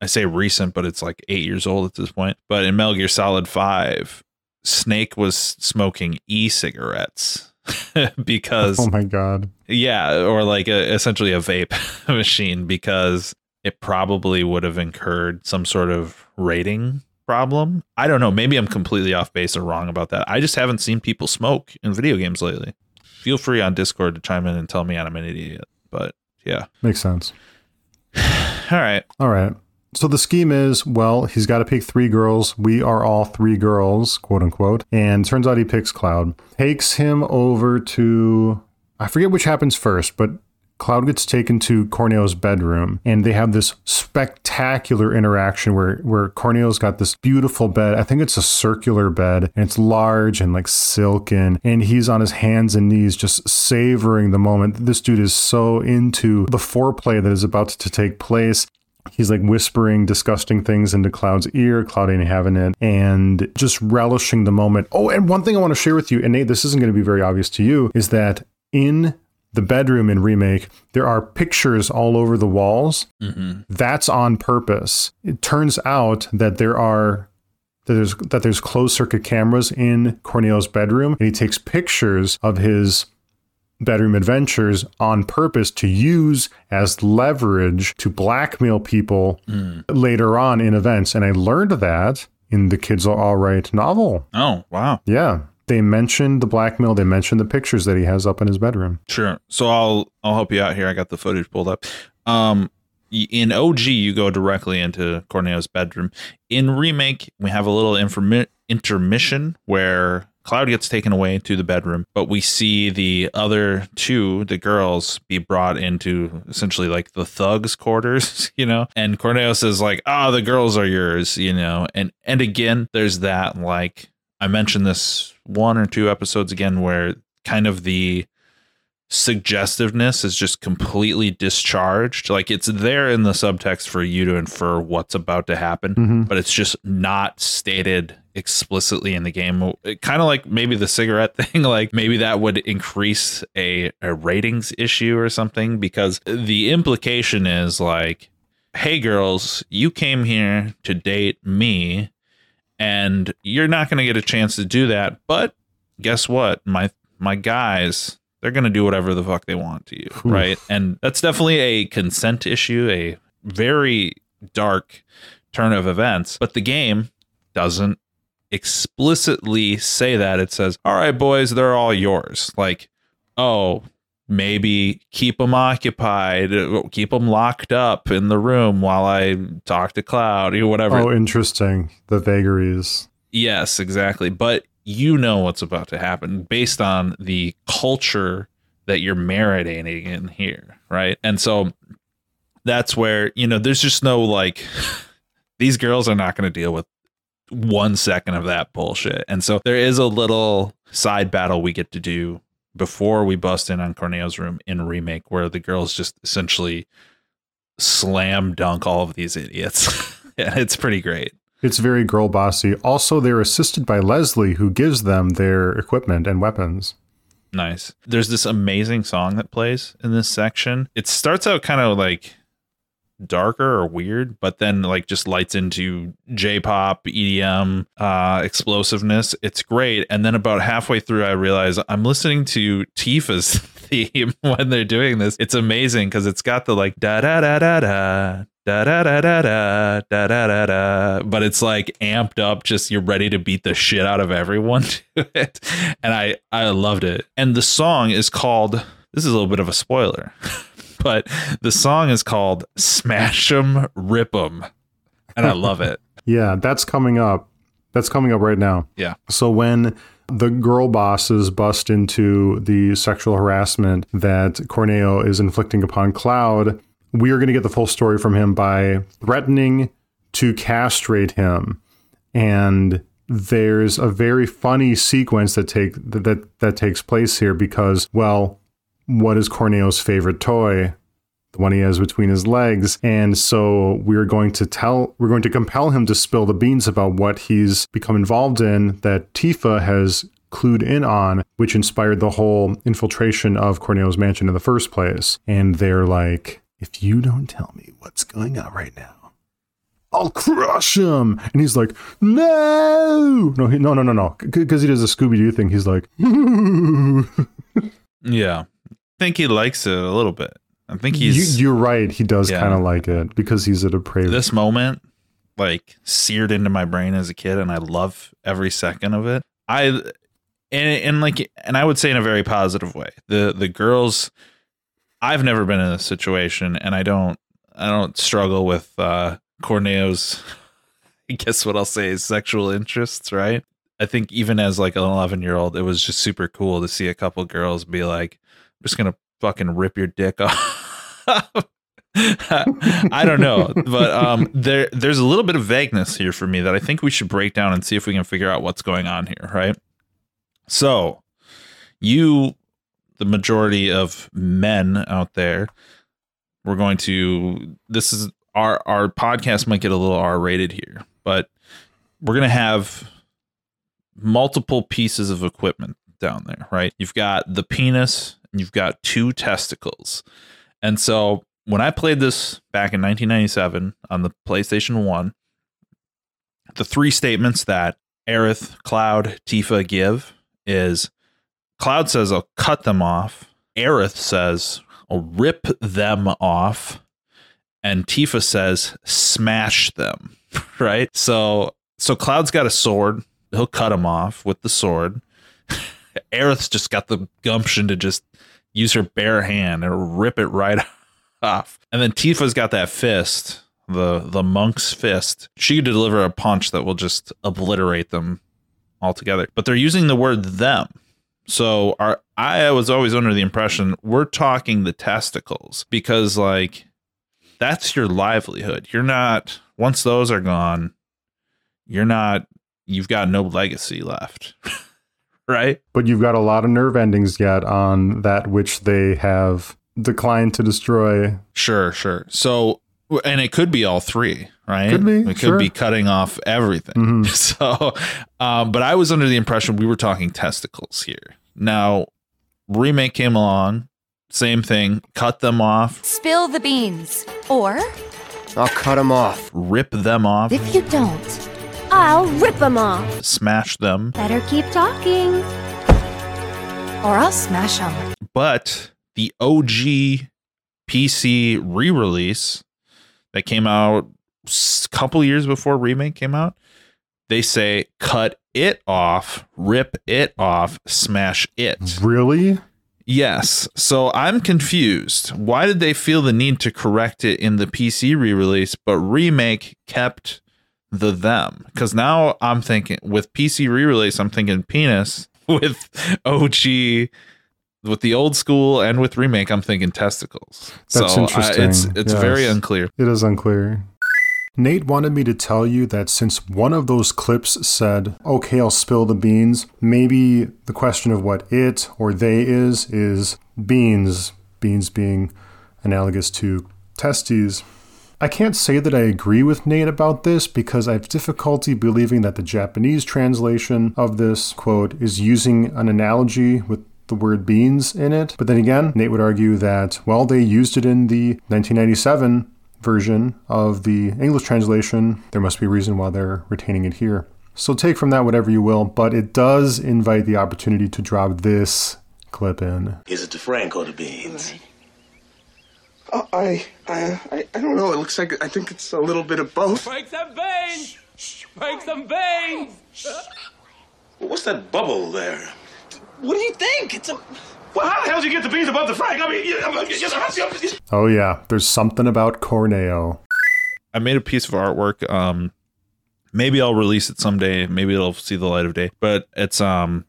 I say recent, but it's like eight years old at this point. But in Metal Gear Solid five, Snake was smoking e-cigarettes because... Oh, my God. Yeah, or like a, essentially a vape machine, because it probably would have incurred some sort of rating problem. I don't know. Maybe I'm completely off base or wrong about that. I just haven't seen people smoke in video games lately. Feel free on Discord to chime in and tell me I'm an idiot. But yeah. Makes sense. All right. All right. So the scheme is, well, he's got to pick three girls. We are all three girls, quote unquote. And turns out he picks Cloud. Takes him over to, I forget which happens first, but Cloud gets taken to Corneo's bedroom. And they have this spectacular interaction where, where Corneo's got this beautiful bed. I think it's a circular bed. And it's large and like silken. And he's on his hands and knees just savoring the moment. This dude is so into the foreplay that is about to take place. He's like whispering disgusting things into Cloud's ear. Cloud ain't having it, and just relishing the moment. Oh, and one thing I want to share with you, and Nate, this isn't going to be very obvious to you, is that in the bedroom in Remake, there are pictures all over the walls. Mm-hmm. That's on purpose. It turns out that there are that there's that there's closed circuit cameras in Corneo's bedroom, and he takes pictures of his bedroom adventures on purpose to use as leverage to blackmail people mm. later on in events. And I learned that in the Kids Are All Right novel. Oh, wow. Yeah. They mentioned the blackmail. They mentioned the pictures that he has up in his bedroom. Sure. So I'll, I'll help you out here. I got the footage pulled up. Um, in O G, you go directly into Corneo's bedroom. In Remake, we have a little intermi- intermission where Cloud gets taken away to the bedroom, but we see the other two, the girls, be brought into essentially like the thugs' quarters, you know, and Corneo says like, ah, oh, the girls are yours, you know, and, and again, there's that, like I mentioned this one or two episodes again, where kind of the suggestiveness is just completely discharged. Like it's there in the subtext for you to infer what's about to happen, mm-hmm. but it's just not stated explicitly in the game. Kind of like maybe the cigarette thing, like maybe that would increase a, a ratings issue or something, because the implication is like, hey girls, you came here to date me and you're not going to get a chance to do that, but guess what, my my guys, they're going to do whatever the fuck they want to you. Oof. Right. And that's definitely a consent issue, a very dark turn of events. But the game doesn't explicitly say that. It says, all right, boys, they're all yours. Like, oh, maybe keep them occupied, keep them locked up in the room while I talk to Cloud or whatever. Oh, interesting. The vagaries. Yes, exactly. But you know what's about to happen based on the culture that you're marinating in here, right? And so that's where, you know, there's just no like, these girls are not going to deal with one second of that bullshit. And so there is a little side battle we get to do before we bust in on Corneo's room in Remake, where the girls just essentially slam dunk all of these idiots. Yeah, it's pretty great. It's very girl bossy. Also, they're assisted by Leslie, who gives them their equipment and weapons. Nice. There's this amazing song that plays in this section. It starts out kind of like darker or weird, but then like just lights into J-pop, E D M, uh, explosiveness. It's great. And then about halfway through, I realize I'm listening to Tifa's theme when they're doing this. It's amazing because it's got the like da da da da da. da da da da da da da da, but it's like amped up, just you're ready to beat the shit out of everyone to it. And I I loved it. And the song is called, this is a little bit of a spoiler, but the song is called Smash 'em, Rip 'em. And I love it. Yeah, that's coming up. That's coming up right now. Yeah. So when the girl bosses bust into the sexual harassment that Corneo is inflicting upon Cloud, we are going to get the full story from him by threatening to castrate him. And there's a very funny sequence that take that that, that takes place here because, well, what is Corneo's favorite toy? The one he has between his legs. And so we're going to tell, we're going to compel him to spill the beans about what he's become involved in that Tifa has clued in on, which inspired the whole infiltration of Corneo's mansion in the first place. And they're like, if you don't tell me what's going on right now, I'll crush him. And he's like, no, no, no, no, no, no. Because he does a Scooby-Doo thing. He's like, yeah, I think he likes it a little bit. I think he's... You, you're right. He does yeah. kind of like it because he's a depraved... This moment, like, seared into my brain as a kid, and I love every second of it. I, and, and like, and I would say in a very positive way. The the girls, I've never been in this situation, and I don't, I don't struggle with uh, Corneo's, I guess what I'll say is sexual interests, right? I think even as like an eleven year old, it was just super cool to see a couple girls be like, I'm just going to fucking rip your dick off. I don't know, but um there there's a little bit of vagueness here for me that I think we should break down and see if we can figure out what's going on here, right? So you, the majority of men out there, we're going to, this is our our podcast might get a little R-rated here, but we're gonna have multiple pieces of equipment down there, right? You've got the penis, you've got two testicles. And so when I played this back in nineteen ninety-seven on the PlayStation one, the three statements that Aerith, Cloud, Tifa give is, Cloud says, I'll cut them off. Aerith says, I'll rip them off. And Tifa says, smash them, right? So, so Cloud's got a sword. He'll cut them off with the sword. Aerith's just got the gumption to just use her bare hand and rip it right off. And then Tifa's got that fist, the the monk's fist. She could deliver a punch that will just obliterate them altogether. But they're using the word them. So our, I was always under the impression we're talking the testicles because, like, that's your livelihood. You're not, once those are gone, you're not, you've got no legacy left. Right. But you've got a lot of nerve endings yet on that which they have declined to destroy. Sure, sure. So, and it could be all three, right? Could be. It could sure. be cutting off everything. Mm-hmm. So, um, but I was under the impression we were talking testicles here. Now, Remake came along, same thing, cut them off. Spill the beans, or I'll cut them off. Rip them off. If you don't, I'll rip them off. Smash them. Better keep talking, or I'll smash them. But the O G P C re-release that came out a couple years before Remake came out, they say cut it off, rip it off, smash it. Really? Yes. So I'm confused. Why did they feel the need to correct it in the P C re-release, but Remake kept the them? Because now I'm thinking with P C re-release, I'm thinking penis. With O G, with the old school, and with Remake, I'm thinking testicles. That's so interesting. I, it's it's yes. very unclear. It is unclear. Nate wanted me to tell you that since one of those clips said, okay, I'll spill the beans, maybe the question of what it or they is is beans, beans being analogous to testes. I can't say that I agree with Nate about this because I have difficulty believing that the Japanese translation of this quote is using an analogy with the word beans in it. But then again, Nate would argue that, well, they used it in the nineteen ninety-seven version of the English translation. There must be a reason why they're retaining it here. So take from that whatever you will, but it does invite the opportunity to drop this clip in. Is it the Frank or the beans? Uh, I, I, I don't know. It looks like I think it's a little bit of both. Break some veins! Break some veins! What's that bubble there? What do you think? It's a... Well, how the hell did you get the beans above the flag? I mean, you, you, you, you, you... Oh, yeah. There's something about Corneo. I made a piece of artwork. Um, maybe I'll release it someday. Maybe it'll see the light of day. But it's... um,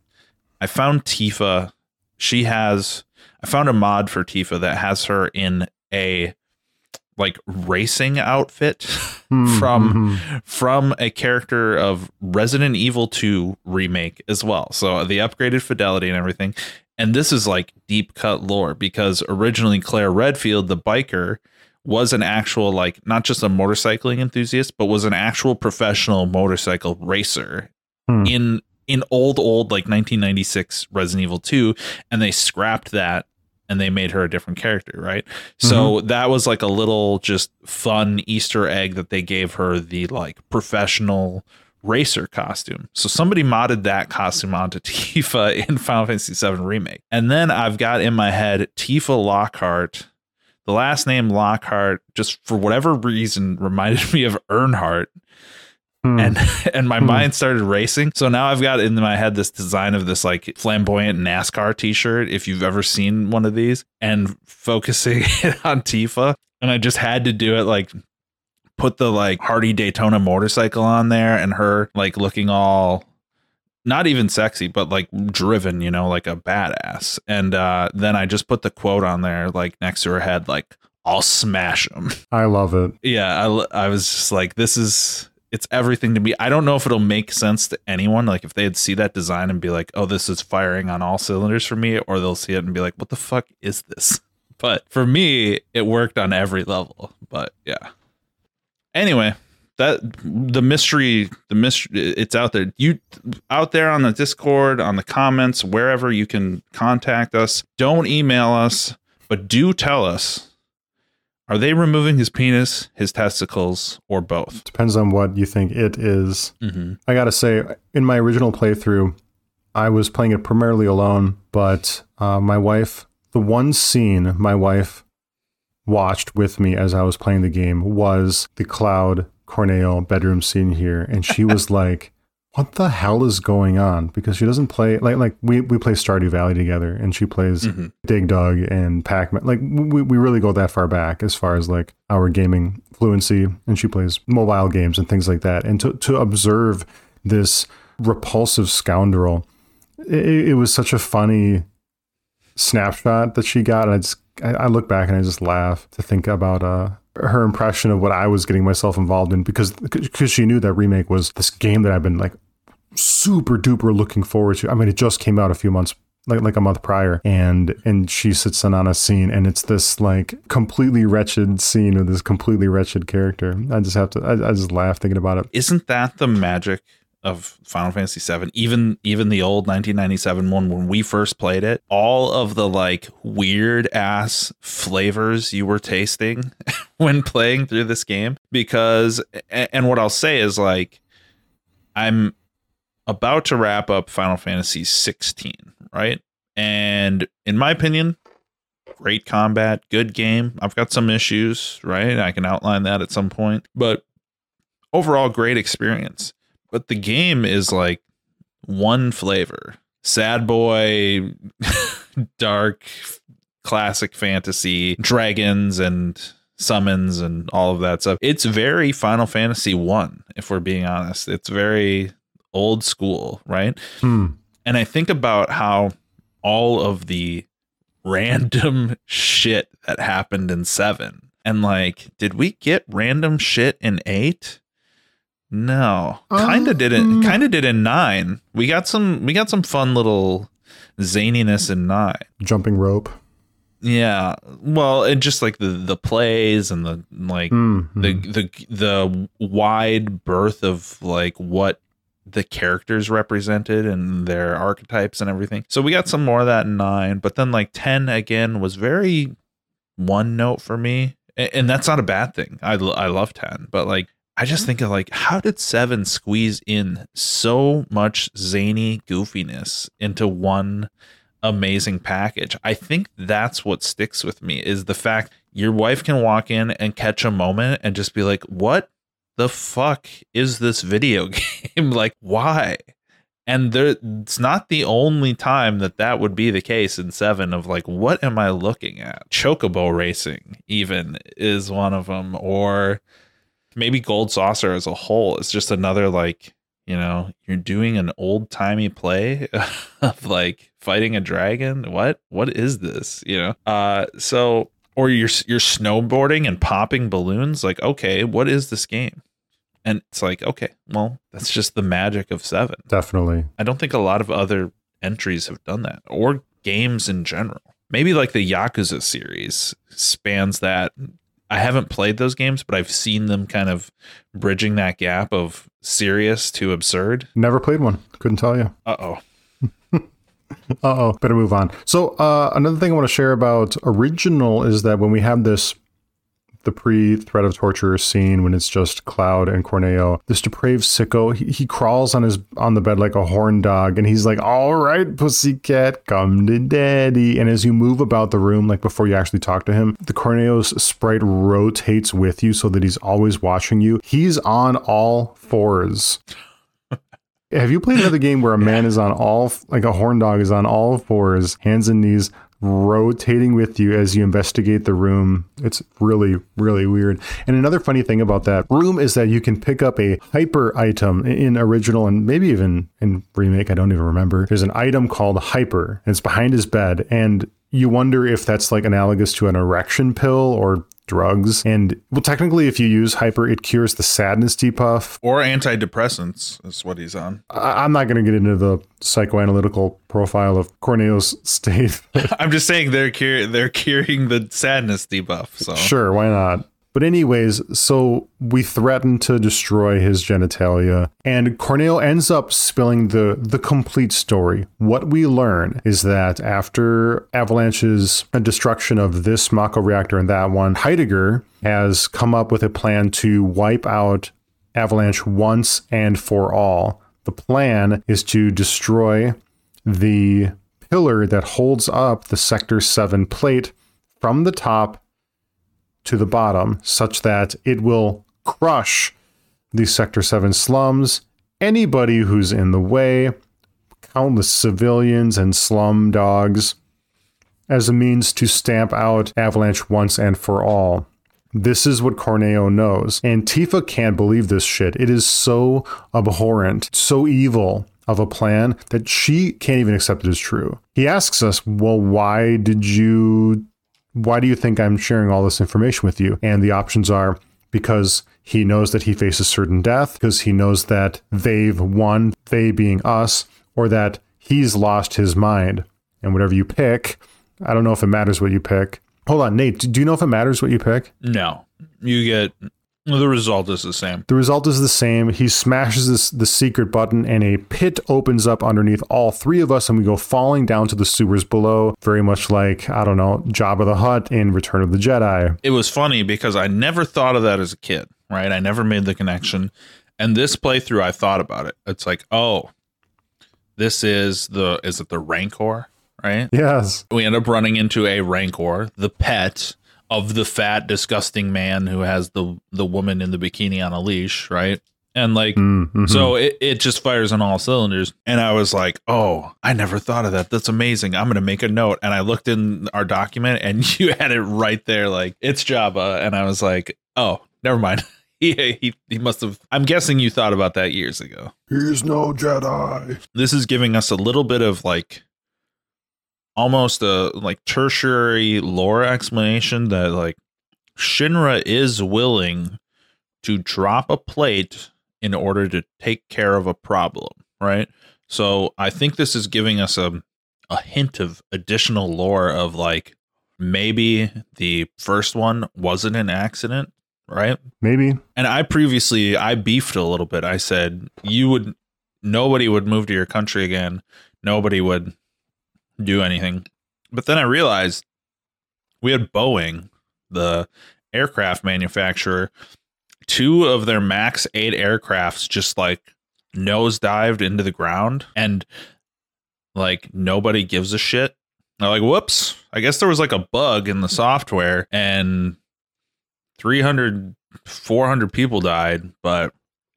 I found Tifa. She has... I found a mod for Tifa that has her in a like racing outfit mm-hmm. from from a character of Resident Evil two Remake as well. So the upgraded fidelity and everything. And this is like deep cut lore because originally Claire Redfield, the biker, was an actual like not just a motorcycling enthusiast, but was an actual professional motorcycle racer mm. in in old, old like nineteen ninety-six Resident Evil two. And they scrapped that. And they made her a different character, right? Mm-hmm. So that was like a little just fun Easter egg that they gave her the like professional racer costume. So somebody modded that costume onto Tifa in Final Fantasy seven Remake. And then I've got in my head Tifa Lockhart. The last name Lockhart, just for whatever reason, reminded me of Earnhardt. And and my mm. mind started racing. So now I've got in my head this design of this like flamboyant NASCAR t-shirt, if you've ever seen one of these, and focusing it on Tifa. And I just had to do it like put the like Hardy Daytona motorcycle on there and her like looking all not even sexy, but like driven, you know, like a badass. And uh, then I just put the quote on there like next to her head, like, I'll smash them. I love it. Yeah, I, I was just like, this is... It's everything to me. I don't know if it'll make sense to anyone. Like if they'd see that design and be like, oh, this is firing on all cylinders for me, or they'll see it and be like, what the fuck is this? But for me, it worked on every level. But yeah. Anyway, that the mystery, the mystery, it's out there. You out there on the Discord, on the comments, wherever you can contact us. Don't email us, but do tell us. Are they removing his penis, his testicles, or both? Depends on what you think it is. Mm-hmm. I gotta say, in my original playthrough, I was playing it primarily alone, but uh, my wife, the one scene my wife watched with me as I was playing the game was the Cloud Corneo bedroom scene here. And she was like, what the hell is going on? Because she doesn't play, like, like we, we play Stardew Valley together, and she plays mm-hmm. Dig Dug and Pac-Man. Like, we, we really go that far back as far as, like, our gaming fluency, and she plays mobile games and things like that. And to, to observe this repulsive scoundrel, it, it was such a funny snapshot that she got. And I just, I, I look back and I just laugh to think about, uh, her impression of what I was getting myself involved in, because because she knew that Remake was this game that I've been like super duper looking forward to. I mean, it just came out a few months, like like a month prior, and and she sits in on a scene, and it's this like completely wretched scene with this completely wretched character. I just have to, I, I just laugh thinking about it. Isn't that the magic of Final Fantasy seven? Even even the old nineteen ninety-seven one, when we first played it, all of the like weird ass flavors you were tasting when playing through this game, because and what I'll say is like I'm about to wrap up Final Fantasy sixteen, right? And in my opinion, great combat, good game. I've got some issues, right? I can outline that at some point, but overall great experience. But the game is like one flavor, sad boy, dark, classic fantasy, dragons and summons and all of that stuff. It's very Final Fantasy one, if we're being honest. It's very old school, right? Hmm. And I think about how all of the random shit that happened in seven, and like, did we get random shit in eight? No, kind of didn't. Kind of did in nine. We got some. We got some fun little zaniness in nine. Jumping rope. Yeah. Well, and just like the the plays and the like mm-hmm. the the the wide berth of like what the characters represented and their archetypes and everything. So we got some more of that in nine. But then like ten again was very one note for me, and, and that's not a bad thing. I I love ten, but like. I just think of like, how did seven squeeze in so much zany goofiness into one amazing package? I think that's what sticks with me, is the fact your wife can walk in and catch a moment and just be like, what the fuck is this video game? Like, why? And there, it's not the only time that that would be the case in seven of like, what am I looking at? Chocobo racing even is one of them, or maybe Gold Saucer as a whole. It's just another, like, you know, you're doing an old timey play of like fighting a dragon. What? What is this? You know? Uh, so, or you're, you're snowboarding and popping balloons. Like, okay, what is this game? And it's like, okay, well, that's just the magic of seven. Definitely. I don't think a lot of other entries have done that, or games in general. Maybe like the Yakuza series spans that. I haven't played those games, but I've seen them kind of bridging that gap of serious to absurd. Never played one. Couldn't tell you. Uh-oh. Uh-oh. Better move on. So uh, another thing I want to share about Original is that when we have this, the pre-threat of torture scene when it's just Cloud and Corneo, this depraved sicko, he, he crawls on his on the bed like a horn dog, and he's like, all right, pussycat, come to daddy. And as you move about the room, like before you actually talk to him, the Corneo's sprite rotates with you so that he's always watching you. He's on all fours. Have you played another game where a man is on all, like a horn dog is on all fours, hands and knees, rotating with you as you investigate the room? It's really, really weird. And another funny thing about that room is that you can pick up a hyper item in Original, and maybe even in Remake, I don't even remember. There's an item called Hyper, and it's behind his bed, and you wonder if that's like analogous to an erection pill or drugs. And well, technically, if you use Hyper, it cures the sadness debuff. Or antidepressants is what he's on. I- I'm not going to get into the psychoanalytical profile of Corneo's state. I'm just saying they're cur- they're curing the sadness debuff. So sure, why not? But anyways, so we threaten to destroy his genitalia, and Corneo ends up spilling the, the complete story. What we learn is that after Avalanche's destruction of this Mako reactor and that one, Heidegger has come up with a plan to wipe out Avalanche once and for all. The plan is to destroy the pillar that holds up the Sector seven plate from the top to the bottom, such that it will crush the Sector seven slums, anybody who's in the way, countless civilians and slum dogs, as a means to stamp out Avalanche once and for all. This is what Corneo knows. And Tifa can't believe this shit. It is so abhorrent, so evil of a plan that she can't even accept it as true. He asks us, well, why did you... Why do you think I'm sharing all this information with you? And the options are because he knows that he faces certain death, because he knows that they've won, they being us, or that he's lost his mind. And whatever you pick, I don't know if it matters what you pick. Hold on, Nate, do you know if it matters what you pick? No, you get... The result is the same. The result is the same. He smashes this, the secret button, and a pit opens up underneath all three of us, and we go falling down to the sewers below, very much like, I don't know, Jabba the Hutt in Return of the Jedi. It was funny because I never thought of that as a kid, right? I never made the connection. And this playthrough, I thought about it. It's like, oh, this is the, is it the Rancor, right? Yes. We end up running into a Rancor, the pet of the fat, disgusting man who has the the woman in the bikini on a leash, right? And like, mm, mm-hmm. so it, it just fires on all cylinders. And I was like, oh, I never thought of that. That's amazing. I'm going to make a note. And I looked in our document and you had it right there. Like, it's Jabba. And I was like, oh, never mind. He, he, he must have. I'm guessing you thought about that years ago. He's no Jedi. This is giving us a little bit of like, almost a like tertiary lore explanation that like Shinra is willing to drop a plate in order to take care of a problem, right? So I think this is giving us a, a hint of additional lore of like, maybe the first one wasn't an accident, right? Maybe. And I previously, I beefed a little bit. I said, you would, nobody would move to your country again. Nobody would do anything. But then I realized we had Boeing, the aircraft manufacturer, two of their Max eight aircrafts just like nose dived into the ground, and like nobody gives a shit I'm like, whoops, I guess there was like a bug in the software and three hundred, four hundred people died. But,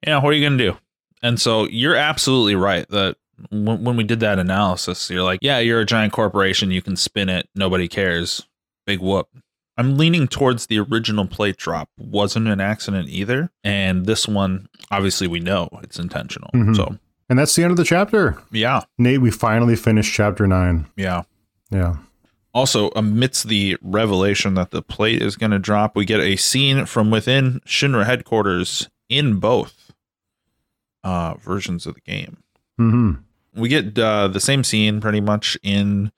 you know, what are you going to do? And so you're absolutely right that when, when we did that analysis, you're like, yeah, you're a giant corporation. You can spin it. Nobody cares. Big whoop. I'm leaning towards the original plate drop wasn't an accident either. And this one, obviously, we know it's intentional. Mm-hmm. So, and that's the end of the chapter. Yeah. Nate, we finally finished chapter nine. Yeah. Yeah. Also, amidst the revelation that the plate is going to drop, we get a scene from within Shinra headquarters in both uh, versions of the game. Mm-hmm. We get uh, the same scene pretty much in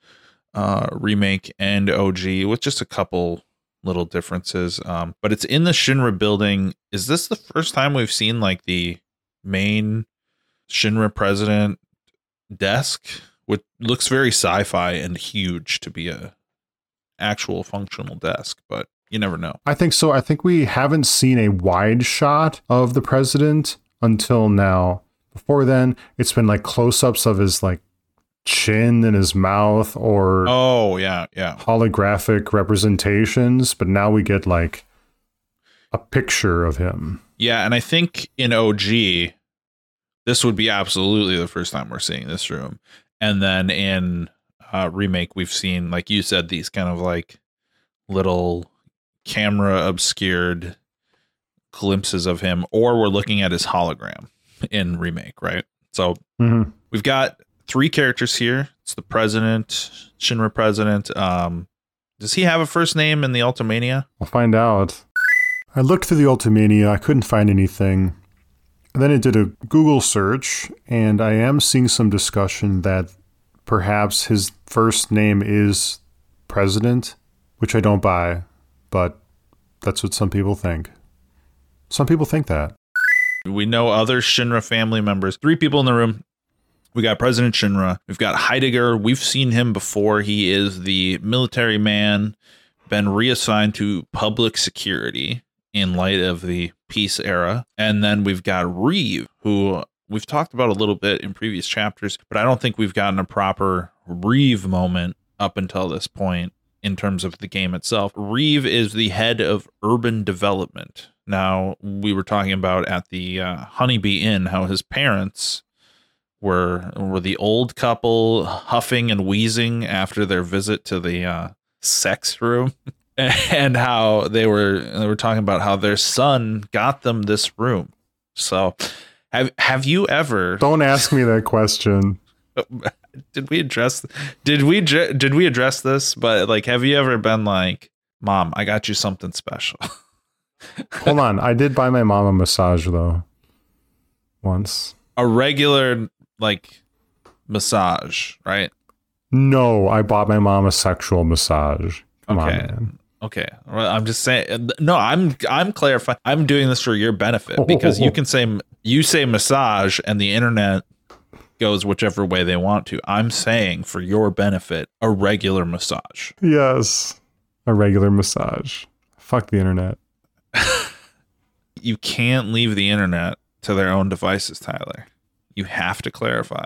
uh, Remake and O G with just a couple little differences, um but it's in the Shinra building. Is this the first time we've seen like the main Shinra president desk, which looks very sci-fi and huge to be a actual functional desk, but you never know. I think so. I think we haven't seen a wide shot of the president until now. Before then, it's been like close-ups of his like chin in his mouth or oh yeah yeah holographic representations, but now we get like a picture of him. Yeah, and I think in O G this would be absolutely the first time we're seeing this room, and then in uh Remake we've seen, like you said, these kind of like little camera obscured glimpses of him, or we're looking at his hologram in Remake, right? So mm-hmm. we've got three characters here. It's the president, Shinra president. Um, does he have a first name in the Ultimania? We'll find out. I looked through the Ultimania. I couldn't find anything. And then I did a Google search, and I am seeing some discussion that perhaps his first name is President, which I don't buy, but that's what some people think. Some people think that. We know other Shinra family members. Three people in the room. We got President Shinra. We've got Heidegger. We've seen him before. He is the military man, been reassigned to public security in light of the peace era. And then we've got Reeve, who we've talked about a little bit in previous chapters, but I don't think we've gotten a proper Reeve moment up until this point in terms of the game itself. Reeve is the head of urban development. Now, we were talking about at the uh, Honeybee Inn how his parents were were the old couple huffing and wheezing after their visit to the uh, sex room, and how they were they were talking about how their son got them this room. So, have have you ever? Don't ask me that question. Did we address? Did we did we address this? But like, have you ever been like, Mom, I got you something special? Hold on, I did buy my mom a massage though. Once. A regular. Like massage, right? No, I bought my mom a sexual massage. Come okay. on, man. Okay. Well, I'm just saying. No, I'm I'm clarifying. I'm doing this for your benefit because you can say you say massage and the internet goes whichever way they want to. I'm saying for your benefit, a regular massage. Yes, a regular massage. Fuck the internet. You can't leave the internet to their own devices, Tyler. You have to clarify.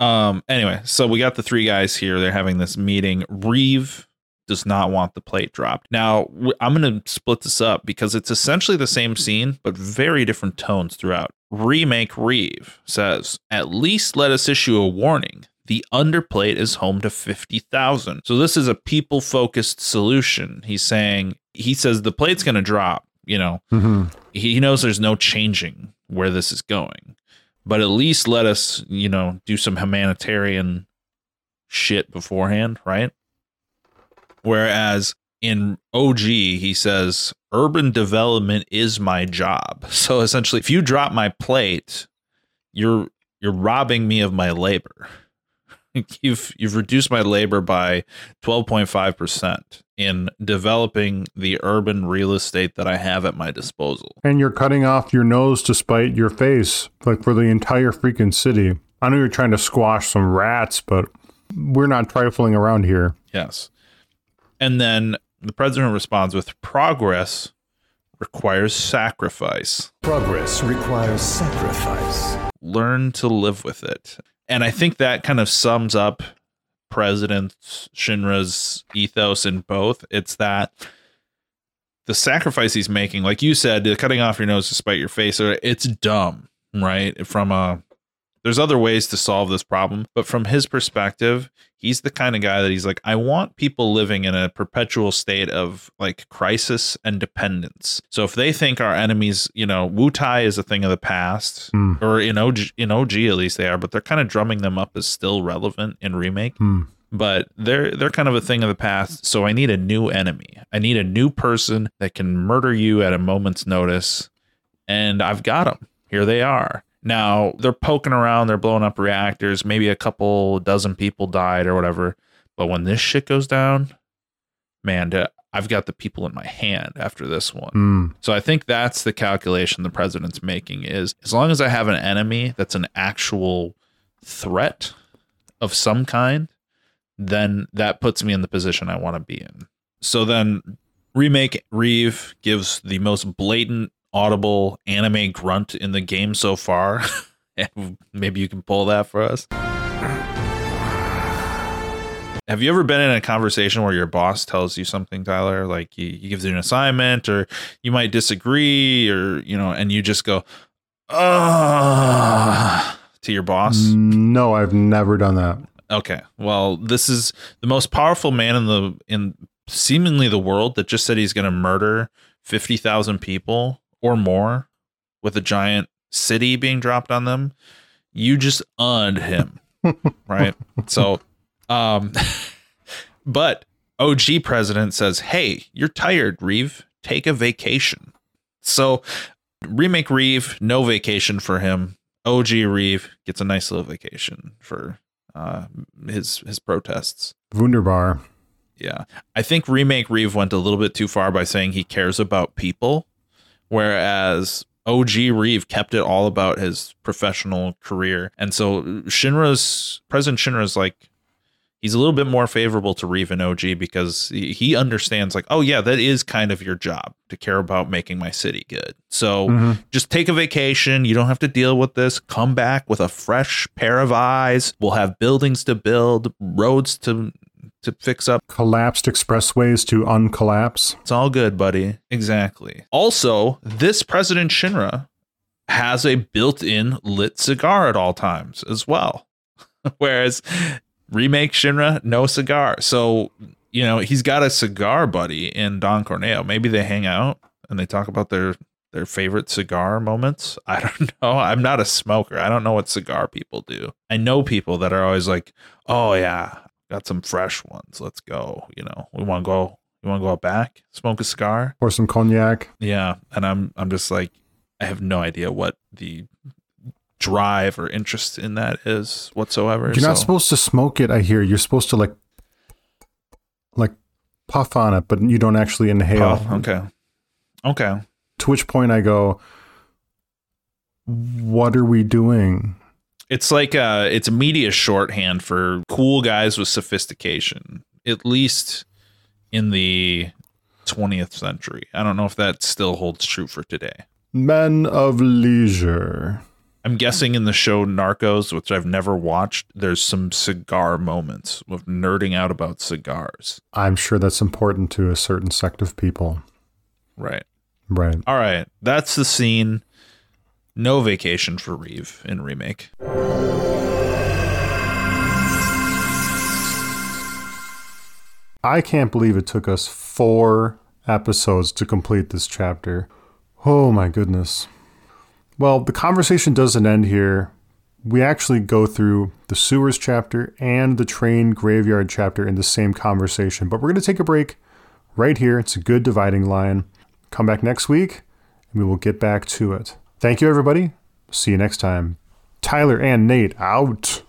Um, anyway, so we got the three guys here. They're having this meeting. Reeve does not want the plate dropped. Now, I'm going to split this up because it's essentially the same scene, but very different tones throughout. Remake Reeve says, at least let us issue a warning. The underplate is home to fifty thousand. So this is a people-focused solution. He's saying, he says the plate's going to drop. You know, mm-hmm. he knows there's no changing where this is going. But at least let us, you know, do some humanitarian shit beforehand, right? Whereas in O G, he says, urban development is my job. So essentially, if you drop my plate, you're you're robbing me of my labor. You've you've reduced my labor by twelve point five percent in developing the urban real estate that I have at my disposal. And you're cutting off your nose to spite your face, like for the entire freaking city. I know you're trying to squash some rats, but we're not trifling around here. Yes. And then the president responds with progress requires sacrifice. Progress requires sacrifice. Learn to live with it. And I think that kind of sums up president's, Shinra's ethos in both. It's that the sacrifice he's making, like you said, the cutting off your nose to spite your face, it's dumb, right? From a, there's other ways to solve this problem, but from his perspective, he's the kind of guy that he's like, I want people living in a perpetual state of like crisis and dependence. So if they think our enemies, you know, Wutai is a thing of the past, mm. or in O G, in O G at least they are, but they're kind of drumming them up as still relevant in Remake. Mm. But they're they're kind of a thing of the past. So I need a new enemy. I need a new person that can murder you at a moment's notice. And I've got them. Here they are. Now, they're poking around. They're blowing up reactors. Maybe a couple dozen people died or whatever. But when this shit goes down, man, I've got the people in my hand after this one. Mm. So I think that's the calculation the president's making is, as long as I have an enemy that's an actual threat of some kind, then that puts me in the position I want to be in. So then Remake Reeve gives the most blatant audible anime grunt in the game so far. And maybe you can pull that for us. Have you ever been in a conversation where your boss tells you something, Tyler? Like he, he gives you an assignment, or you might disagree, or, you know, and you just go, ah, to your boss? No, I've never done that. Okay, well, this is the most powerful man in the in seemingly the world that just said he's going to murder fifty thousand people or more with a giant city being dropped on them. You just unned him, right? So, um, but O G president says, hey, you're tired, Reeve. Take a vacation. So Remake Reeve, no vacation for him. O G Reeve gets a nice little vacation for Uh, his his protests. Wunderbar. Yeah. I think Remake Reeve went a little bit too far by saying he cares about people, whereas O G Reeve kept it all about his professional career. And so Shinra's, President Shinra's like, he's a little bit more favorable to Reeve and O G because he understands like, oh yeah, that is kind of your job to care about making my city good. So mm-hmm. just take a vacation. You don't have to deal with this. Come back with a fresh pair of eyes. We'll have buildings to build, roads to to fix up. Collapsed expressways to uncollapse. It's all good, buddy. Exactly. Also, this President Shinra has a built-in lit cigar at all times as well. Whereas Remake Shinra, no cigar. So, you know, he's got a cigar buddy in Don Corneo. Maybe they hang out and they talk about their their favorite cigar moments. I don't know. I'm not a smoker. I don't know what cigar people do. I know people that are always like, oh yeah, got some fresh ones. Let's go. You know, we want to go. You want to go out back, smoke a cigar or some cognac. Yeah. And I'm I'm just like, I have no idea what the drive or interest in that is whatsoever. You're so. Not supposed to smoke it, I hear. You're supposed to like like puff on it, but you don't actually inhale. Puff. Okay. Okay. To which point I go, what are we doing? It's like uh it's media shorthand for cool guys with sophistication, at least in the twentieth century. I don't know if that still holds true for today. Men of leisure. I'm guessing in the show Narcos, which I've never watched, there's some cigar moments of nerding out about cigars. I'm sure that's important to a certain sect of people. Right. Right. All right. That's the scene. No vacation for Reeve in Remake. I can't believe it took us four episodes to complete this chapter. Oh, my goodness. Well, the conversation doesn't end here. We actually go through the sewers chapter and the train graveyard chapter in the same conversation. But we're going to take a break right here. It's a good dividing line. Come back next week, and we will get back to it. Thank you, everybody. See you next time. Tyler and Nate out.